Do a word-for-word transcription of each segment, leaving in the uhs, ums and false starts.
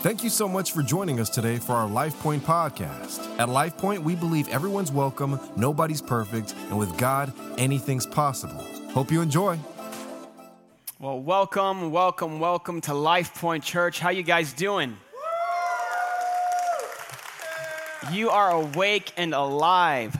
Thank you so much for joining us today for our LifePoint podcast. At LifePoint, we believe everyone's welcome, nobody's perfect, and with God, anything's possible. Hope you enjoy. Well, welcome, welcome, welcome to LifePoint Church. How you guys doing? You are awake and alive.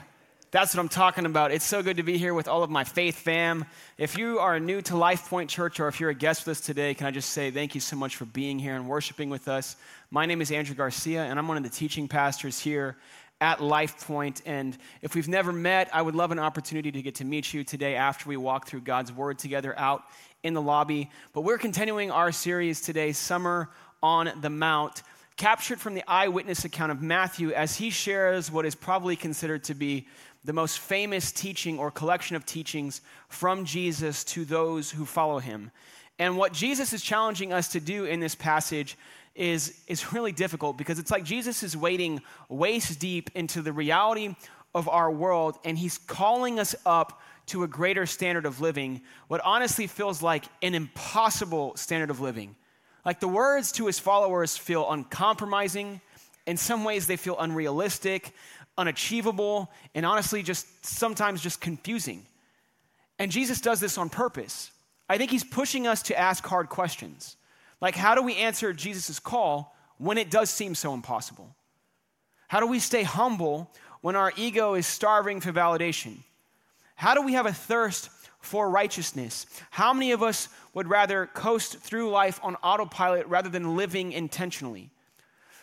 That's what I'm talking about. It's so good to be here with all of my faith fam. If you are new to LifePoint Church or if you're a guest with us today, can I just say thank you so much for being here and worshiping with us. My name is Andrew Garcia, and I'm one of the teaching pastors here at LifePoint. And if we've never met, I would love an opportunity to get to meet you today after we walk through God's Word together out in the lobby. But we're continuing our series today, Summer on the Mount, captured from the eyewitness account of Matthew as he shares what is probably considered to be the most famous teaching or collection of teachings from Jesus to those who follow him. And what Jesus is challenging us to do in this passage is, is really difficult because it's like Jesus is wading waist deep into the reality of our world, and he's calling us up to a greater standard of living, what honestly feels like an impossible standard of living. Like the words to his followers feel uncompromising. In some ways, they feel unrealistic, unachievable, and honestly, just sometimes just confusing. And Jesus does this on purpose. I think he's pushing us to ask hard questions. Like, how do we answer Jesus' call when it does seem so impossible? How do we stay humble when our ego is starving for validation? How do we have a thirst for righteousness? How many of us would rather coast through life on autopilot rather than living intentionally?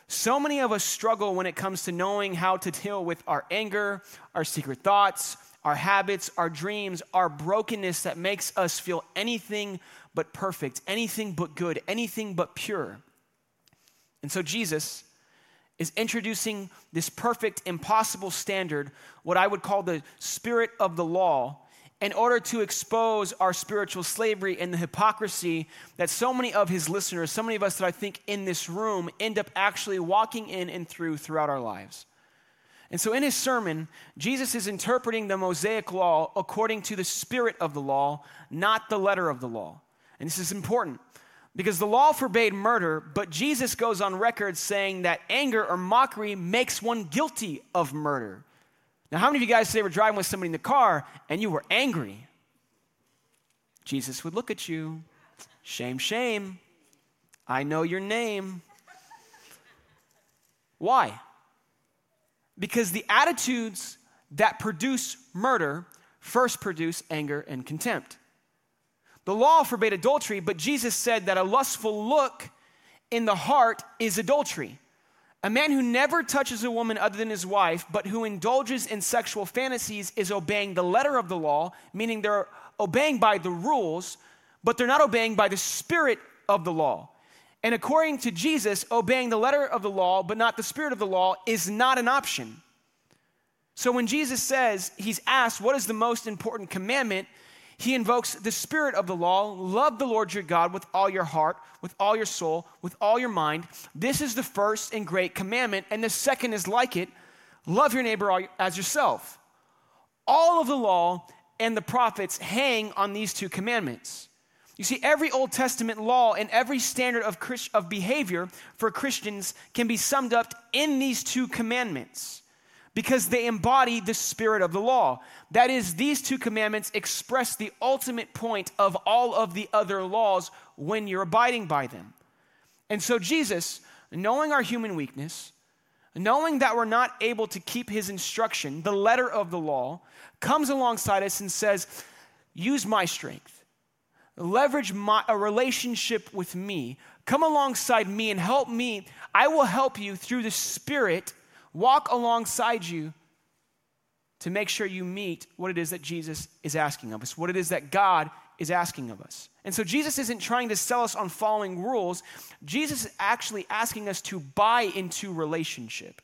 So many of us struggle when it comes to knowing how to deal with our anger, our secret thoughts, our habits, our dreams, our brokenness that makes us feel anything but perfect, anything but good, anything but pure. And so Jesus is introducing this perfect, impossible standard, what I would call the spirit of the law, in order to expose our spiritual slavery and the hypocrisy that so many of his listeners, so many of us that I think in this room end up actually walking in and through throughout our lives. And so in his sermon, Jesus is interpreting the Mosaic law according to the spirit of the law, not the letter of the law. And this is important because the law forbade murder, but Jesus goes on record saying that anger or mockery makes one guilty of murder. Now, how many of you guys today were driving with somebody in the car and you were angry? Jesus would look at you. Shame, shame. I know your name. Why? Because the attitudes that produce murder first produce anger and contempt. The law forbade adultery, but Jesus said that a lustful look in the heart is adultery. A man who never touches a woman other than his wife, but who indulges in sexual fantasies is obeying the letter of the law, meaning they're obeying by the rules, but they're not obeying by the spirit of the law. And according to Jesus, obeying the letter of the law, but not the spirit of the law, is not an option. So when Jesus says, he's asked, what is the most important commandment? He invokes the spirit of the law. Love the Lord your God with all your heart, with all your soul, with all your mind. This is the first and great commandment, and the second is like it. Love your neighbor as yourself. All of the law and the prophets hang on these two commandments. You see, every Old Testament law and every standard of Christ- of behavior for Christians can be summed up in these two commandments, because they embody the spirit of the law. That is, these two commandments express the ultimate point of all of the other laws when you're abiding by them. And so Jesus, knowing our human weakness, knowing that we're not able to keep his instruction, the letter of the law, comes alongside us and says, use my strength, leverage my, a relationship with me, come alongside me and help me. I will help you through the spirit, walk alongside you to make sure you meet what it is that Jesus is asking of us, what it is that God is asking of us. And so Jesus isn't trying to sell us on following rules. Jesus is actually asking us to buy into relationship,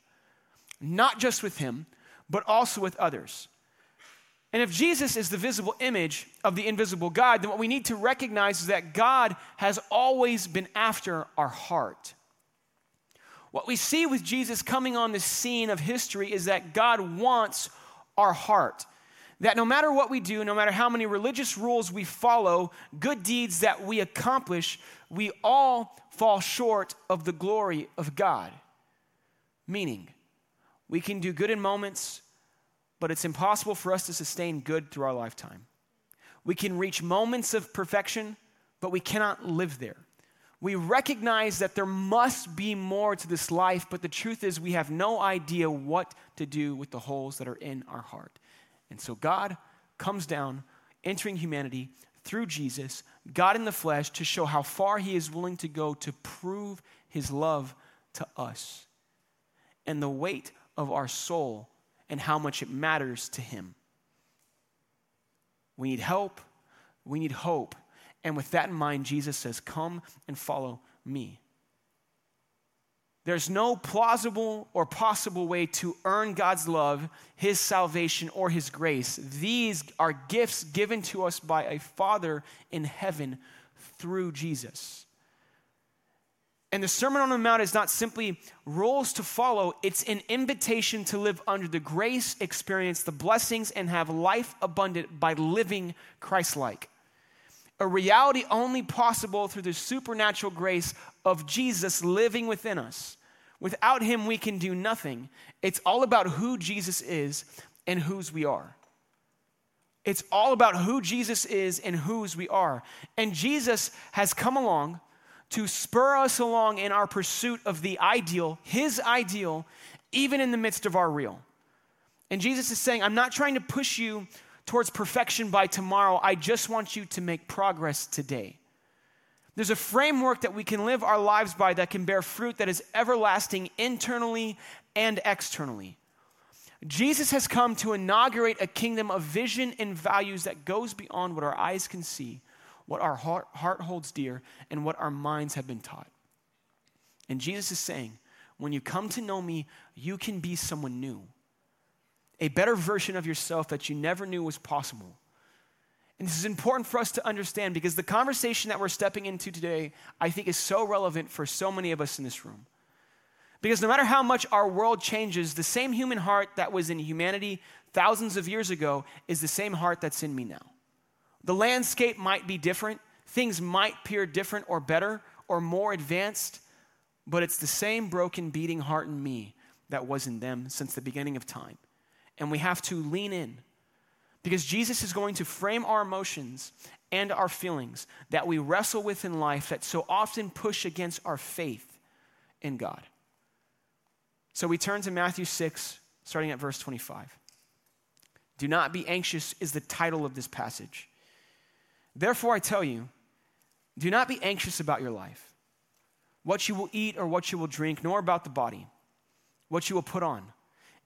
not just with him, but also with others. And if Jesus is the visible image of the invisible God, then what we need to recognize is that God has always been after our heart. What we see with Jesus coming on the scene of history is that God wants our heart. that no matter what we do, no matter how many religious rules we follow, good deeds that we accomplish, we all fall short of the glory of God. Meaning, we can do good in moments, but it's impossible for us to sustain good through our lifetime. We can reach moments of perfection, but we cannot live there. We recognize that there must be more to this life, but the truth is we have no idea what to do with the holes that are in our heart. And so God comes down, entering humanity through Jesus, God in the flesh, to show how far he is willing to go to prove his love to us and the weight of our soul and how much it matters to him. We need help. We need hope. And with that in mind, Jesus says, come and follow me. There's no plausible or possible way to earn God's love, his salvation, or his grace. These are gifts given to us by a Father in heaven through Jesus. And the Sermon on the Mount is not simply rules to follow. It's an invitation to live under the grace, experience the blessings, and have life abundant by living Christ-like. A reality only possible through the supernatural grace of Jesus living within us. Without him, we can do nothing. It's all about who Jesus is and whose we are. It's all about who Jesus is and whose we are. And Jesus has come along to spur us along in our pursuit of the ideal, his ideal, even in the midst of our real. And Jesus is saying, I'm not trying to push you towards perfection by tomorrow. I just want you to make progress today. There's a framework that we can live our lives by that can bear fruit that is everlasting internally and externally. Jesus has come to inaugurate a kingdom of vision and values that goes beyond what our eyes can see, what our heart, heart holds dear, and what our minds have been taught. And Jesus is saying, when you come to know me, you can be someone new. A better version of yourself that you never knew was possible. And this is important for us to understand because the conversation that we're stepping into today, I think, is so relevant for so many of us in this room. Because no matter how much our world changes, the same human heart that was in humanity thousands of years ago is the same heart that's in me now. The landscape might be different. Things might appear different or better or more advanced, but it's the same broken, beating heart in me that was in them since the beginning of time. And we have to lean in because Jesus is going to frame our emotions and our feelings that we wrestle with in life that so often push against our faith in God. So we turn to Matthew six, starting at verse twenty-five. Do not be anxious is the title of this passage. Therefore I tell you, do not be anxious about your life, what you will eat or what you will drink, nor about the body, what you will put on.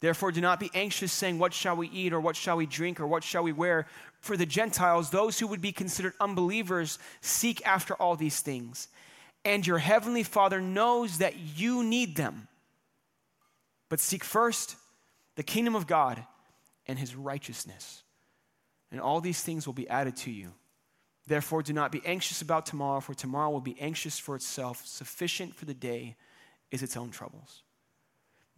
Therefore, do not be anxious, saying, what shall we eat, or what shall we drink, or what shall we wear? For the Gentiles, those who would be considered unbelievers, seek after all these things. And your heavenly Father knows that you need them. But seek first the kingdom of God and his righteousness, and all these things will be added to you. Therefore, do not be anxious about tomorrow, for tomorrow will be anxious for itself. Sufficient for the day is its own troubles.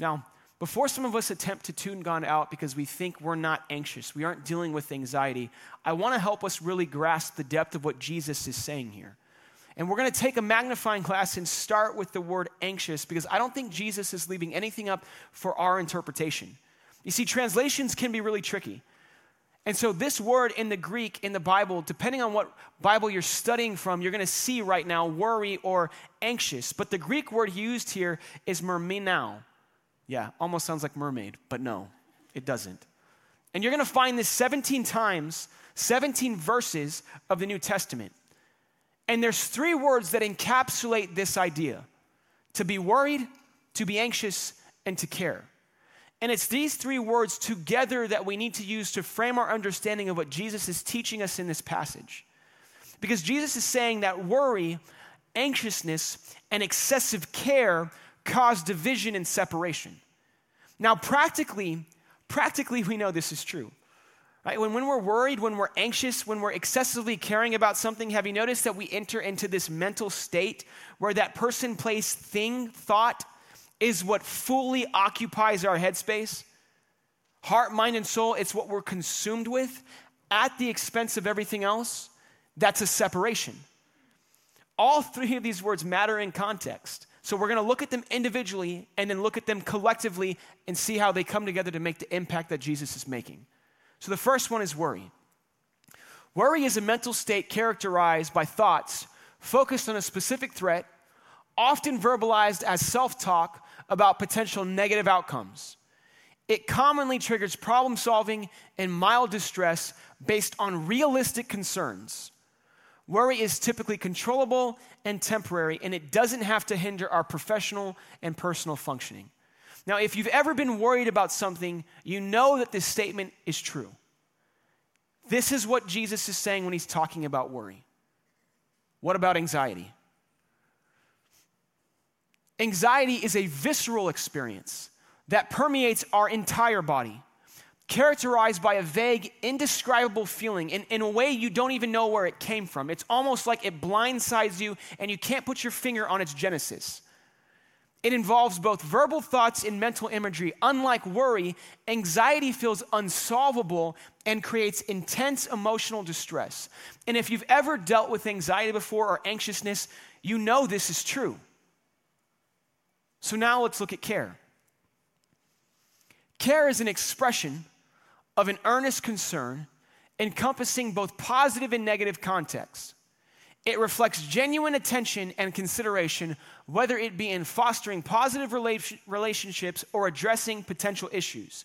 Now, before some of us attempt to tune God out because we think we're not anxious, we aren't dealing with anxiety, I want to help us really grasp the depth of what Jesus is saying here. And we're going to take a magnifying glass and start with the word anxious because I don't think Jesus is leaving anything up for our interpretation. You see, translations can be really tricky. And so this word in the Greek in the Bible, depending on what Bible you're studying from, you're going to see right now worry or anxious. But the Greek word used here is myrmenao. Yeah, almost sounds like mermaid, but no, it doesn't. And you're going to find this seventeen times, seventeen verses of the New Testament. And there's three words that encapsulate this idea: to be worried, to be anxious, and to care. And it's these three words together that we need to use to frame our understanding of what Jesus is teaching us in this passage. Because Jesus is saying that worry, anxiousness, and excessive care cause division and separation. Now, practically, practically we know this is true. Right? When, when we're worried, when we're anxious, when we're excessively caring about something, have you noticed that we enter into this mental state where that person, place, thing, thought is what fully occupies our headspace? Heart, mind, and soul, it's what we're consumed with at the expense of everything else. That's a separation. All three of these words matter in context. So we're going to look at them individually and then look at them collectively and see how they come together to make the impact that Jesus is making. So the first one is worry. Worry is a mental state characterized by thoughts focused on a specific threat, often verbalized as self-talk about potential negative outcomes. It commonly triggers problem solving and mild distress based on realistic concerns. Worry is typically controllable and temporary, and it doesn't have to hinder our professional and personal functioning. Now, if you've ever been worried about something, you know that this statement is true. This is what Jesus is saying when he's talking about worry. What about anxiety? Anxiety is a visceral experience that permeates our entire body, characterized by a vague, indescribable feeling, in, in a way you don't even know where it came from. It's almost like it blindsides you and you can't put your finger on its genesis. It involves both verbal thoughts and mental imagery. Unlike worry, anxiety feels unsolvable and creates intense emotional distress. And if you've ever dealt with anxiety before or anxiousness, you know this is true. So now let's look at care. Care is an expression of an earnest concern encompassing both positive and negative contexts. It reflects genuine attention and consideration, whether it be in fostering positive rela- relationships or addressing potential issues.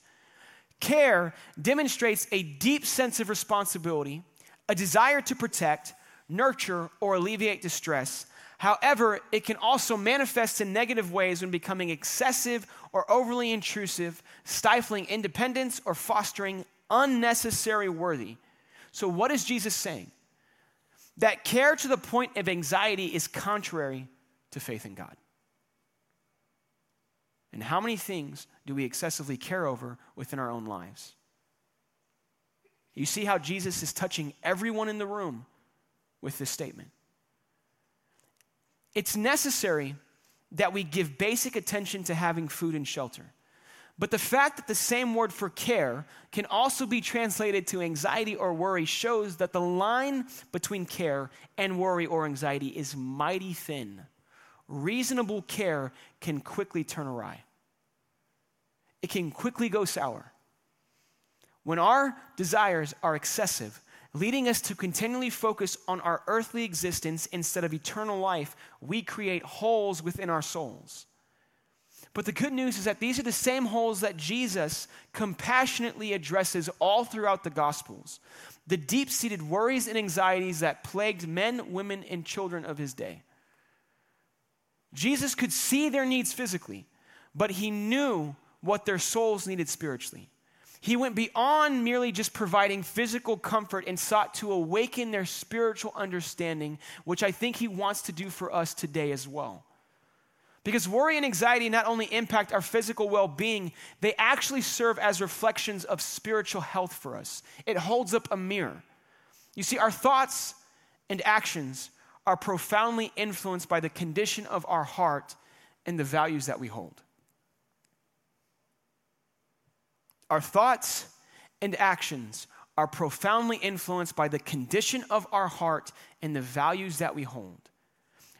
Care demonstrates a deep sense of responsibility, a desire to protect, nurture, or alleviate distress. However, it can also manifest in negative ways when becoming excessive or overly intrusive, stifling independence, or fostering unnecessary worry. So what is Jesus saying? That care to the point of anxiety is contrary to faith in God. And how many things do we excessively care over within our own lives? You see how Jesus is touching everyone in the room with this statement. It's necessary that we give basic attention to having food and shelter. But the fact that the same word for care can also be translated to anxiety or worry shows that the line between care and worry or anxiety is mighty thin. Reasonable care can quickly turn awry. It can quickly go sour. When our desires are excessive, leading us to continually focus on our earthly existence instead of eternal life, we create holes within our souls. But the good news is that these are the same holes that Jesus compassionately addresses all throughout the Gospels. The deep-seated worries and anxieties that plagued men, women, and children of his day. Jesus could see their needs physically, but he knew what their souls needed spiritually. He went beyond merely just providing physical comfort and sought to awaken their spiritual understanding, which I think he wants to do for us today as well. Because worry and anxiety not only impact our physical well-being, they actually serve as reflections of spiritual health for us. It holds up a mirror. You see, our thoughts and actions are profoundly influenced by the condition of our heart and the values that we hold. Our thoughts and actions are profoundly influenced by the condition of our heart and the values that we hold.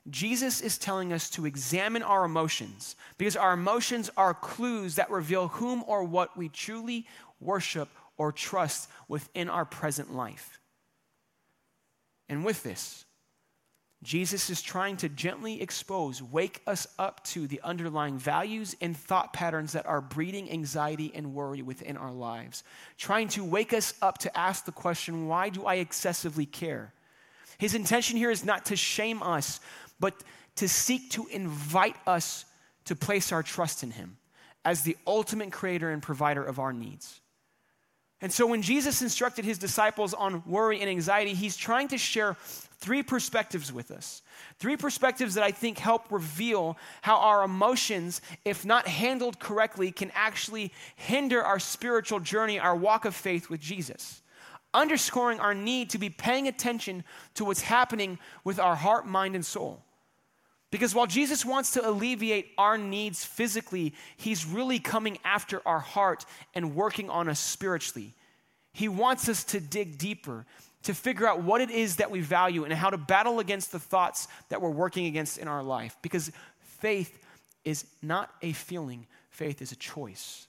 Jesus is telling us to examine our emotions because our emotions are clues that reveal whom or what we truly worship or trust within our present life. And with this, Jesus is trying to gently expose, wake us up to the underlying values and thought patterns that are breeding anxiety and worry within our lives. Trying to wake us up to ask the question, why do I excessively care? His intention here is not to shame us, but to seek to invite us to place our trust in him as the ultimate creator and provider of our needs. And so when Jesus instructed his disciples on worry and anxiety, he's trying to share three perspectives with us. Three perspectives that I think help reveal how our emotions, if not handled correctly, can actually hinder our spiritual journey, our walk of faith with Jesus, underscoring our need to be paying attention to what's happening with our heart, mind, and soul. Because while Jesus wants to alleviate our needs physically, he's really coming after our heart and working on us spiritually. He wants us to dig deeper, to figure out what it is that we value and how to battle against the thoughts that we're working against in our life. Because faith is not a feeling, faith is a choice.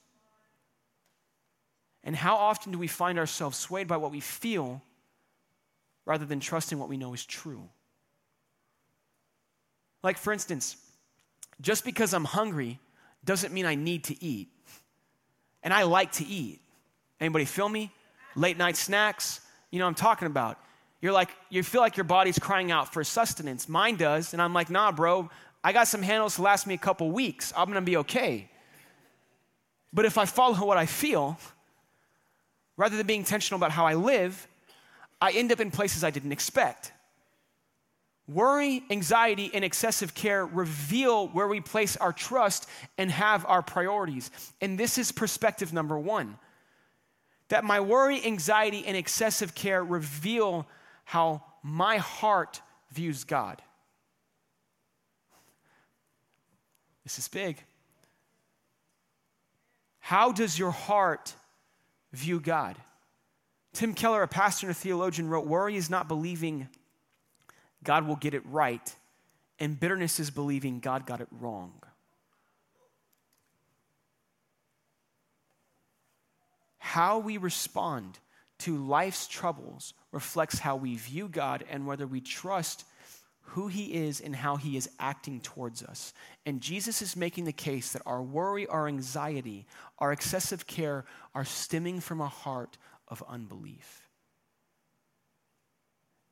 And how often do we find ourselves swayed by what we feel rather than trusting what we know is true? Like, for instance, just because I'm hungry doesn't mean I need to eat. And I like to eat. Anybody feel me? Late night snacks, you know what I'm talking about. You're like, you feel like your body's crying out for sustenance. Mine does, and I'm like, nah, bro, I got some handles to last me a couple weeks. I'm gonna be okay. But if I follow what I feel, rather than being intentional about how I live, I end up in places I didn't expect. Worry, anxiety, and excessive care reveal where we place our trust and have our priorities. And this is perspective number one, that my worry, anxiety, and excessive care reveal how my heart views God. This is big. How does your heart view God? Tim Keller, a pastor and a theologian, wrote, "Worry is not believing God will get it right, and bitterness is believing God got it wrong." How we respond to life's troubles reflects how we view God and whether we trust who he is and how he is acting towards us. And Jesus is making the case that our worry, our anxiety, our excessive care are stemming from a heart of unbelief.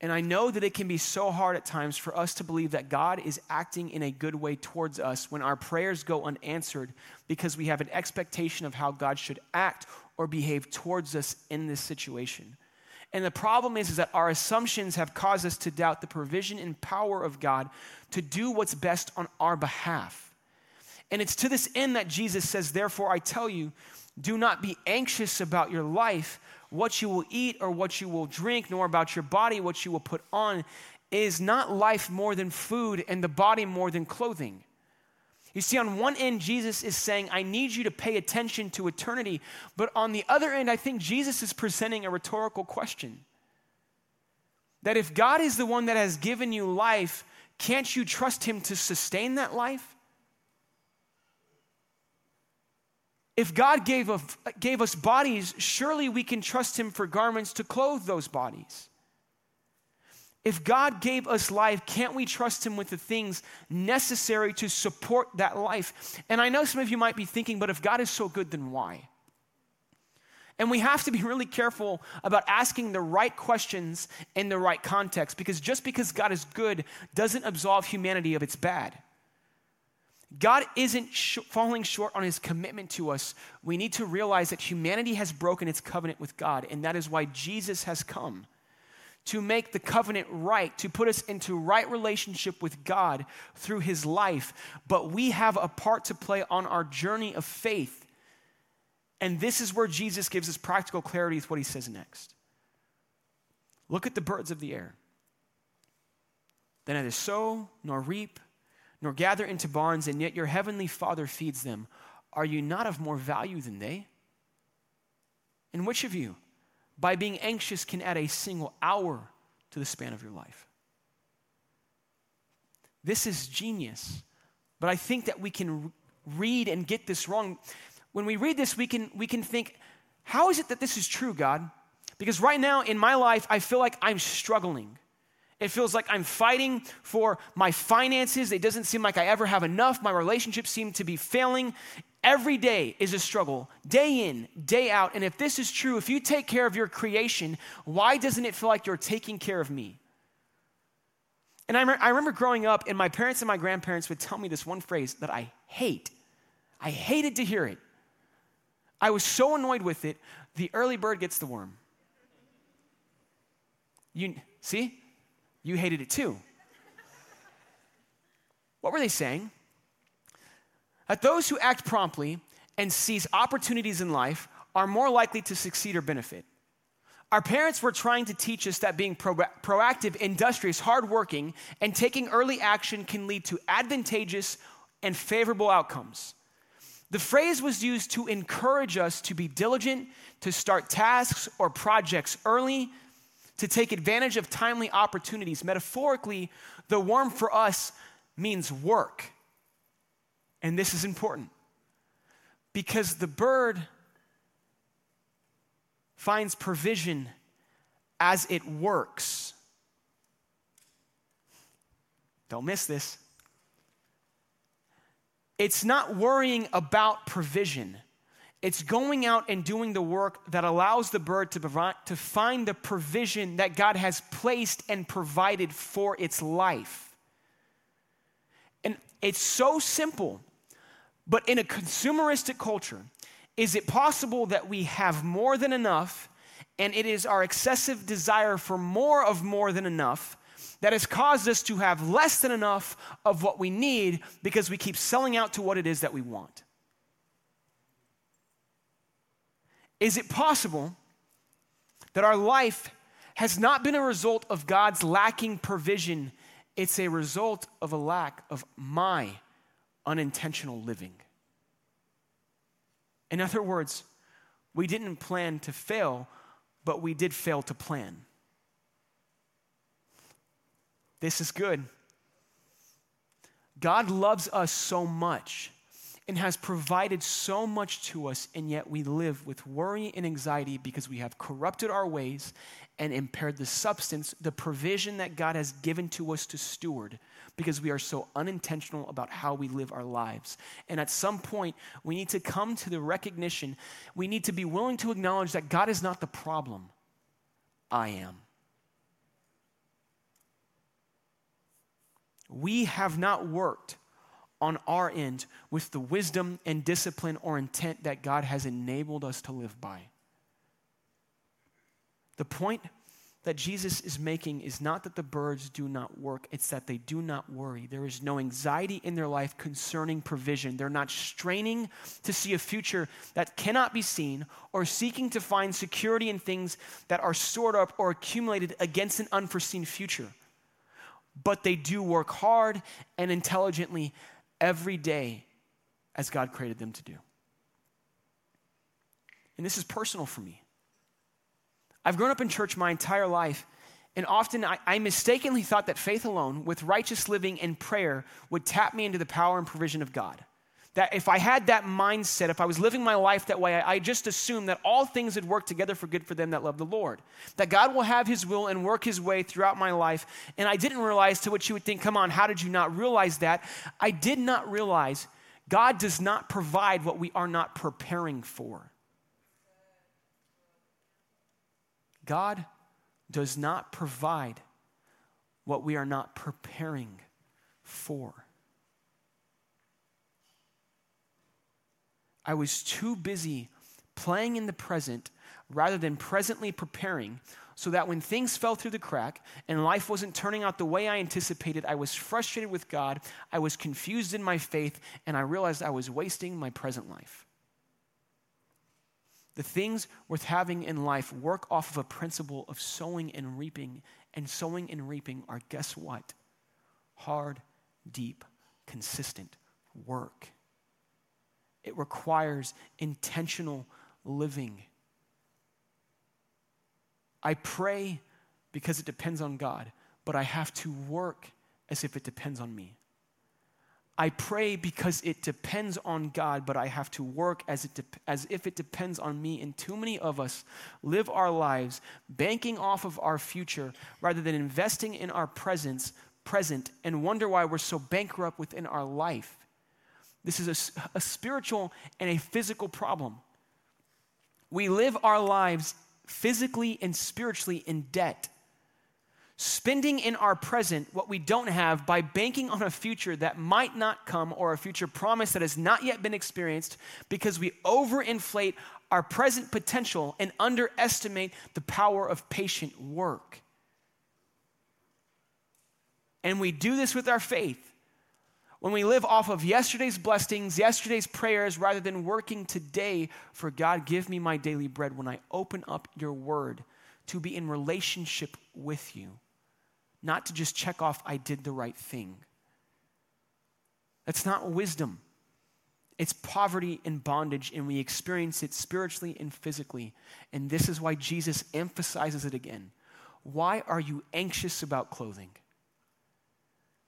And I know that it can be so hard at times for us to believe that God is acting in a good way towards us when our prayers go unanswered because we have an expectation of how God should act or behave towards us in this situation. And the problem is, is that our assumptions have caused us to doubt the provision and power of God to do what's best on our behalf. And it's to this end that Jesus says, "Therefore I tell you, do not be anxious about your life, what you will eat or what you will drink, nor about your body, what you will put on. Is not life more than food and the body more than clothing?" You see, on one end, Jesus is saying, I need you to pay attention to eternity. But on the other end, I think Jesus is presenting a rhetorical question. That if God is the one that has given you life, can't you trust him to sustain that life? If God gave, a, gave us bodies, surely we can trust him for garments to clothe those bodies. If God gave us life, can't we trust him with the things necessary to support that life? And I know some of you might be thinking, but if God is so good, then why? And we have to be really careful about asking the right questions in the right context, because just because God is good doesn't absolve humanity of its bad. God isn't sh- falling short on his commitment to us. We need to realize that humanity has broken its covenant with God, and that is why Jesus has come, to make the covenant right, to put us into right relationship with God through his life. But we have a part to play on our journey of faith, and this is where Jesus gives us practical clarity with what he says next. Look at the birds of the air. They neither sow nor reap, nor gather into barns, and yet your heavenly Father feeds them. Are you not of more value than they? And which of you, by being anxious, can add a single hour to the span of your life? This is genius, but I think that we can read and get this wrong. When we read this, we can, we can think, how is it that this is true, God? Because right now in my life, I feel like I'm struggling. It feels like I'm fighting for my finances. It doesn't seem like I ever have enough. My relationships seem to be failing. Every day is a struggle, day in, day out. And if this is true, if you take care of your creation, why doesn't it feel like you're taking care of me? And I, me- I remember growing up, and my parents and my grandparents would tell me this one phrase that I hate. I hated to hear it. I was so annoyed with it. The early bird gets the worm. You see? You hated it too. What were they saying? That those who act promptly and seize opportunities in life are more likely to succeed or benefit. Our parents were trying to teach us that being pro- proactive, industrious, hardworking, and taking early action can lead to advantageous and favorable outcomes. The phrase was used to encourage us to be diligent, to start tasks or projects early, to take advantage of timely opportunities. Metaphorically, the worm for us means work. And this is important because the bird finds provision as it works. Don't miss this. It's not worrying about provision. It's going out and doing the work that allows the bird to provide, to find the provision that God has placed and provided for its life. And it's so simple, but in a consumeristic culture, is it possible that we have more than enough, and it is our excessive desire for more of more than enough that has caused us to have less than enough of what we need because we keep selling out to what it is that we want? Is it possible that our life has not been a result of God's lacking provision? It's a result of a lack of my unintentional living. In other words, we didn't plan to fail, but we did fail to plan. This is good. God loves us so much and has provided so much to us, and yet we live with worry and anxiety because we have corrupted our ways and impaired the substance, the provision that God has given to us to steward, because we are so unintentional about how we live our lives. And at some point, we need to come to the recognition, we need to be willing to acknowledge that God is not the problem. I am. We have not worked on our end with the wisdom and discipline or intent that God has enabled us to live by. The point that Jesus is making is not that the birds do not work, it's that they do not worry. There is no anxiety in their life concerning provision. They're not straining to see a future that cannot be seen or seeking to find security in things that are stored up or accumulated against an unforeseen future. But they do work hard and intelligently every day as God created them to do. And this is personal for me. I've grown up in church my entire life, and often I, I mistakenly thought that faith alone with righteous living and prayer would tap me into the power and provision of God. That if I had that mindset, if I was living my life that way, I, I just assumed that all things would work together for good for them that love the Lord. That God will have his will and work his way throughout my life. And I didn't realize, to which you would think, come on, how did you not realize that? I did not realize God does not provide what we are not preparing for. God does not provide what we are not preparing for. I was too busy playing in the present rather than presently preparing, so that when things fell through the crack and life wasn't turning out the way I anticipated, I was frustrated with God, I was confused in my faith, and I realized I was wasting my present life. The things worth having in life work off of a principle of sowing and reaping, and sowing and reaping are, guess what? Hard, deep, consistent work. It requires intentional living. I pray because it depends on God, but I have to work as if it depends on me. I pray because it depends on God, but I have to work as it de- as if it depends on me. And too many of us live our lives banking off of our future rather than investing in our presence, present, and wonder why we're so bankrupt within our life. This is a, a spiritual and a physical problem. We live our lives physically and spiritually in debt, spending in our present what we don't have by banking on a future that might not come or a future promise that has not yet been experienced, because we overinflate our present potential and underestimate the power of patient work. And we do this with our faith when we live off of yesterday's blessings, yesterday's prayers, rather than working today for God. Give me my daily bread when I open up your word to be in relationship with you, not to just check off, I did the right thing. That's not wisdom. It's poverty and bondage, and we experience it spiritually and physically. And this is why Jesus emphasizes it again. Why are you anxious about clothing?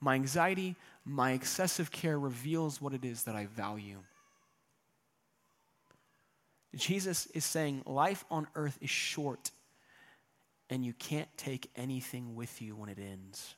my anxiety, my excessive care reveals what it is that I value. Jesus is saying life on earth is short, and you can't take anything with you when it ends.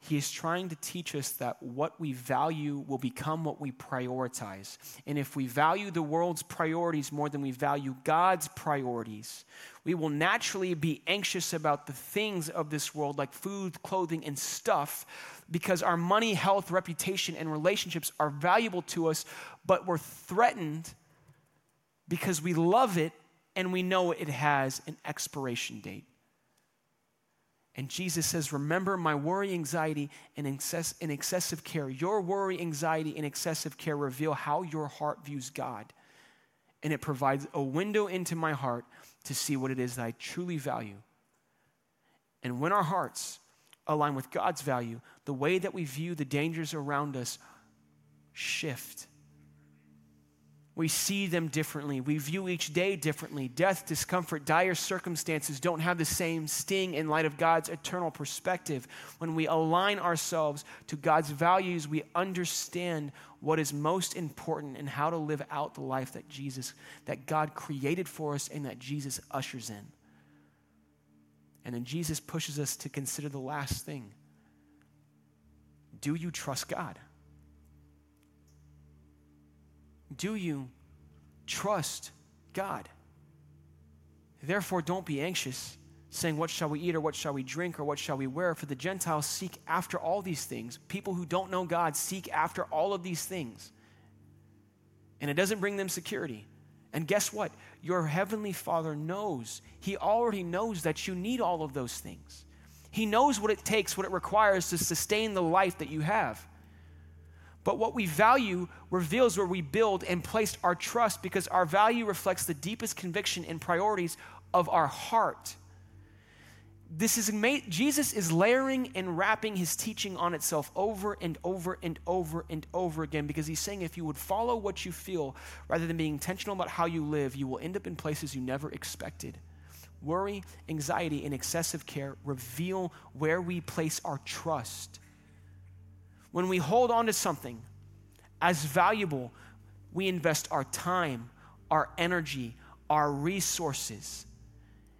He is trying to teach us that what we value will become what we prioritize. And if we value the world's priorities more than we value God's priorities, we will naturally be anxious about the things of this world, like food, clothing, and stuff, because our money, health, reputation, and relationships are valuable to us, but we're threatened because we love it and we know it has an expiration date. And Jesus says, remember my worry, anxiety, and, excess, and excessive care. Your worry, anxiety, and excessive care reveal how your heart views God. And it provides a window into my heart to see what it is that I truly value. And when our hearts align with God's value, the way that we view the dangers around us shift. We see them differently. We view each day differently. Death, discomfort, dire circumstances don't have the same sting in light of God's eternal perspective. When we align ourselves to God's values, we understand what is most important and how to live out the life that Jesus, that God created for us and that Jesus ushers in. And then Jesus pushes us to consider the last thing. Do you trust God? Do you trust God? Therefore, don't be anxious, saying, what shall we eat, or what shall we drink, or what shall we wear? For the Gentiles seek after all these things. People who don't know God seek after all of these things. And it doesn't bring them security. And guess what? Your heavenly Father knows. He already knows that you need all of those things. He knows what it takes, what it requires to sustain the life that you have. But what we value reveals where we build and place our trust, because our value reflects the deepest conviction and priorities of our heart. This is ama- Jesus is layering and wrapping his teaching on itself over and over and over and over again, because he's saying if you would follow what you feel rather than being intentional about how you live, you will end up in places you never expected. Worry, anxiety, and excessive care reveal where we place our trust. When we hold on to something as valuable, we invest our time, our energy, our resources.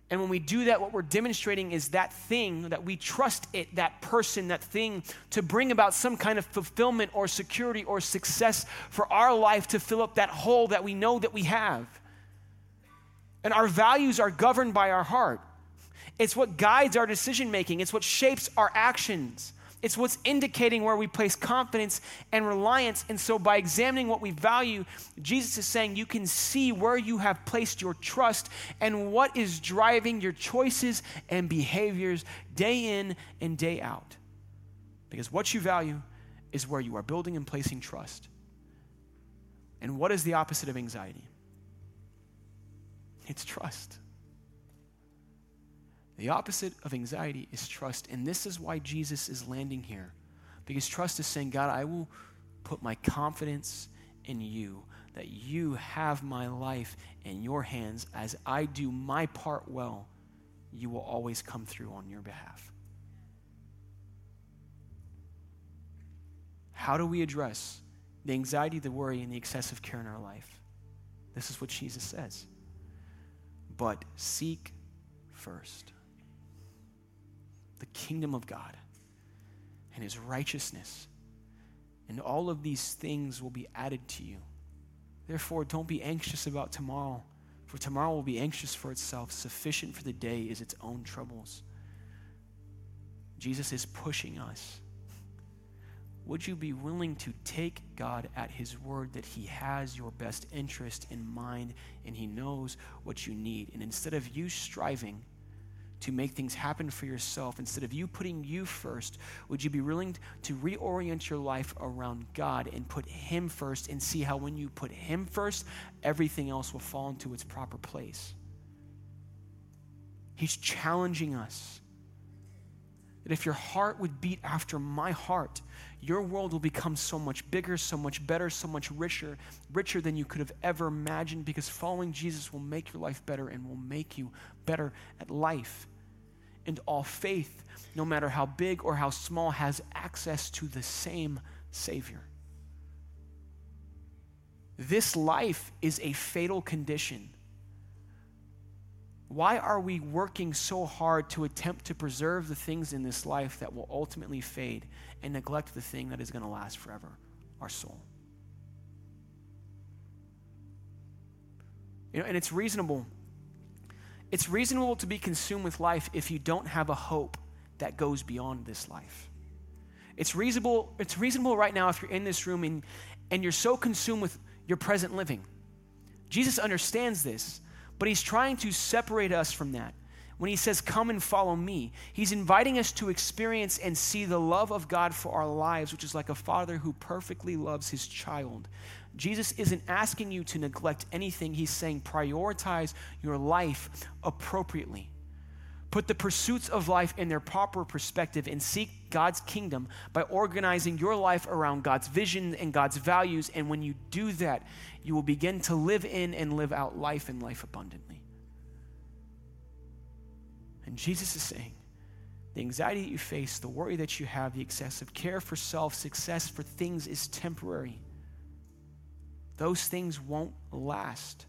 And when we do that, what we're demonstrating is that thing, that we trust it, that person, that thing, to bring about some kind of fulfillment or security or success for our life, to fill up that hole that we know that we have. And our values are governed by our heart. It's what guides our decision making. It's what shapes our actions. It's what's indicating where we place confidence and reliance. And so by examining what we value, Jesus is saying you can see where you have placed your trust and what is driving your choices and behaviors day in and day out. Because what you value is where you are building and placing trust. And what is the opposite of anxiety? It's trust. The opposite of anxiety is trust. And this is why Jesus is landing here. Because trust is saying, God, I will put my confidence in you, that you have my life in your hands. As I do my part well, you will always come through on your behalf. How do we address the anxiety, the worry, and the excessive care in our life? This is what Jesus says. But seek first the kingdom of God and his righteousness, and all of these things will be added to you. Therefore, don't be anxious about tomorrow, for tomorrow will be anxious for itself. Sufficient for the day is its own troubles. Jesus is pushing us. Would you be willing to take God at his word that he has your best interest in mind and he knows what you need? And instead of you striving to make things happen for yourself, instead of you putting you first, would you be willing to reorient your life around God and put him first, and see how when you put him first, everything else will fall into its proper place? He's challenging us. That if your heart would beat after my heart, your world will become so much bigger, so much better, so much richer, richer than you could have ever imagined, because following Jesus will make your life better and will make you better at life. And all faith, no matter how big or how small, has access to the same Savior. This life is a fatal condition. Why are we working so hard to attempt to preserve the things in this life that will ultimately fade, and neglect the thing that is going to last forever, our soul? You know, and it's reasonable. It's reasonable to be consumed with life if you don't have a hope that goes beyond this life. It's reasonable, it's reasonable right now if you're in this room and, and you're so consumed with your present living. Jesus understands this. But he's trying to separate us from that. When he says, come and follow me, he's inviting us to experience and see the love of God for our lives, which is like a father who perfectly loves his child. Jesus isn't asking you to neglect anything. He's saying, prioritize your life appropriately. Put the pursuits of life in their proper perspective and seek God's kingdom by organizing your life around God's vision and God's values. And when you do that, you will begin to live in and live out life and life abundantly. And Jesus is saying, the anxiety that you face, the worry that you have, the excessive care for self, success for things is temporary. Those things won't last.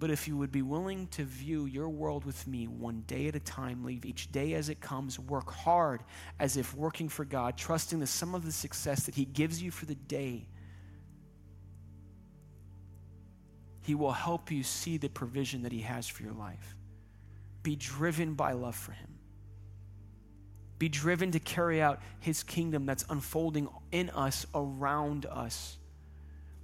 But if you would be willing to view your world with me one day at a time, leave each day as it comes, work hard as if working for God, trusting that some of the success that he gives you for the day, he will help you see the provision that he has for your life. Be driven by love for him. Be driven to carry out his kingdom that's unfolding in us, around us.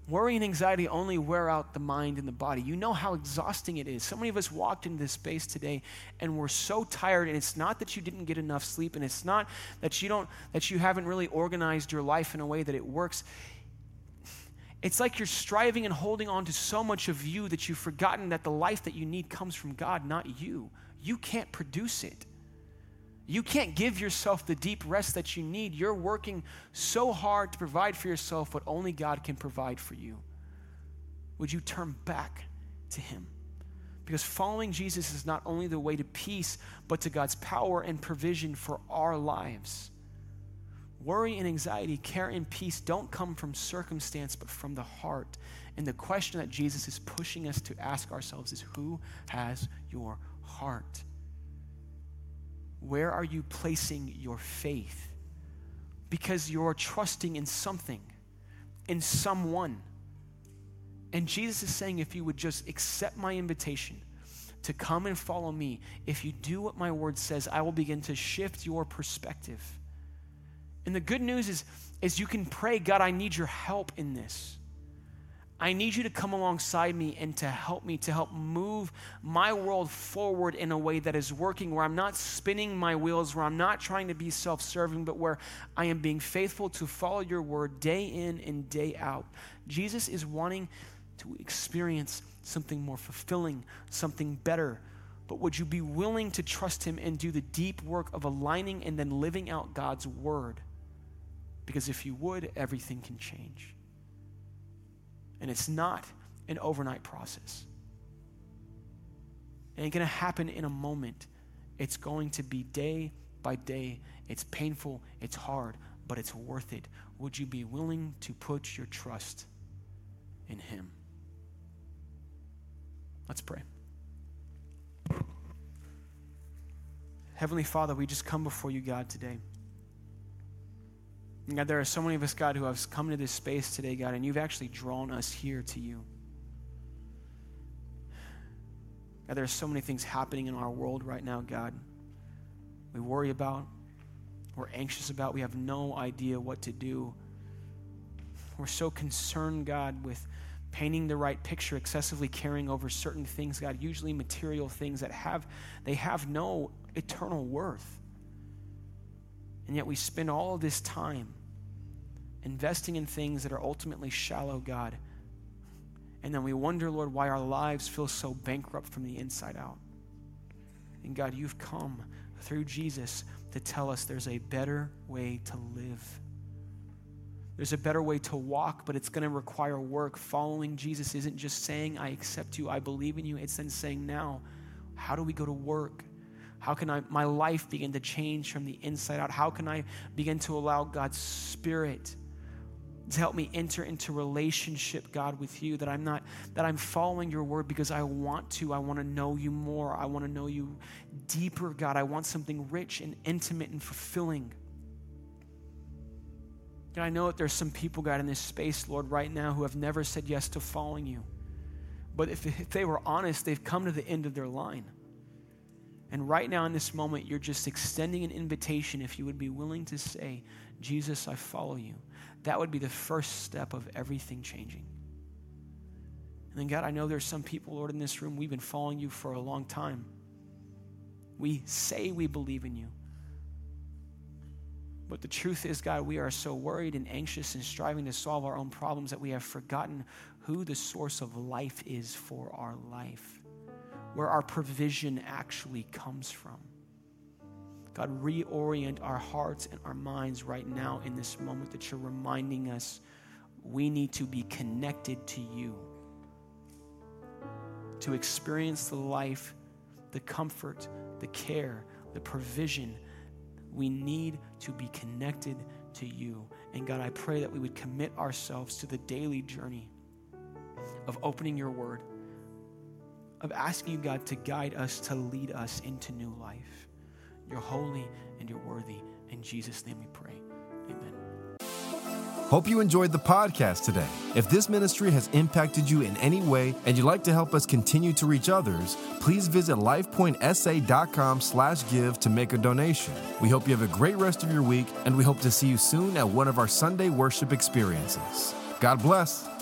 Worry and anxiety only wear out the mind and the body. You know how exhausting it is. So many of us walked into this space today and we're so tired, and it's not that you didn't get enough sleep, and it's not that you don't that you haven't really organized your life in a way that it works. It's like you're striving and holding on to so much of you that you've forgotten that the life that you need comes from God, not you. You can't produce it. You can't give yourself the deep rest that you need. You're working so hard to provide for yourself what only God can provide for you. Would you turn back to him? Because following Jesus is not only the way to peace, but to God's power and provision for our lives. Worry and anxiety, care and peace don't come from circumstance, but from the heart. And the question that Jesus is pushing us to ask ourselves is, who has your heart? Where are you placing your faith? Because you're trusting in something, in someone. And Jesus is saying, if you would just accept my invitation to come and follow me, if you do what my word says, I will begin to shift your perspective. And the good news is, is you can pray, God, I need your help in this. I need you to come alongside me and to help me, to help move my world forward in a way that is working, where I'm not spinning my wheels, where I'm not trying to be self-serving, but where I am being faithful to follow your word day in and day out. Jesus is wanting to experience something more fulfilling, something better. But would you be willing to trust him and do the deep work of aligning and then living out God's word? Because if you would, everything can change. And it's not an overnight process. It ain't gonna happen in a moment. It's going to be day by day. It's painful, it's hard, but it's worth it. Would you be willing to put your trust in him? Let's pray. Heavenly Father, we just come before you, God, today. And God, there are so many of us, God, who have come to this space today, God, and you've actually drawn us here to you. God, there are so many things happening in our world right now, God. We worry about, we're anxious about, we have no idea what to do. We're so concerned, God, with painting the right picture, excessively caring over certain things, God, usually material things that have, they have no eternal worth. And yet we spend all of this time investing in things that are ultimately shallow, God. And then we wonder, Lord, why our lives feel so bankrupt from the inside out. And God, you've come through Jesus to tell us there's a better way to live. There's a better way to walk, but it's going to require work. Following Jesus isn't just saying, I accept you, I believe in you. It's then saying, now, how do we go to work? How can I, my life begin to change from the inside out? How can I begin to allow God's Spirit to help me enter into relationship, God, with you, that I'm not, that I'm following your word because I want to. I want to know you more. I want to know you deeper, God. I want something rich and intimate and fulfilling. God, I know that there's some people, God, in this space, Lord, right now who have never said yes to following you. But if, if they were honest, they've come to the end of their line. And right now in this moment, you're just extending an invitation if you would be willing to say, Jesus, I follow you. That would be the first step of everything changing. And then God, I know there's some people, Lord, in this room, we've been following you for a long time. We say we believe in you. But the truth is, God, we are so worried and anxious and striving to solve our own problems that we have forgotten who the source of life is for our life, where our provision actually comes from. God, reorient our hearts and our minds right now in this moment that you're reminding us we need to be connected to you to experience the life, the comfort, the care, the provision. We need to be connected to you. And God, I pray that we would commit ourselves to the daily journey of opening your word, of asking you, God, to guide us, to lead us into new life. You're holy and you're worthy. In Jesus' name we pray. Amen. Hope you enjoyed the podcast today. If this ministry has impacted you in any way and you'd like to help us continue to reach others, please visit lifepointsa.com slash give to make a donation. We hope you have a great rest of your week, and we hope to see you soon at one of our Sunday worship experiences. God bless.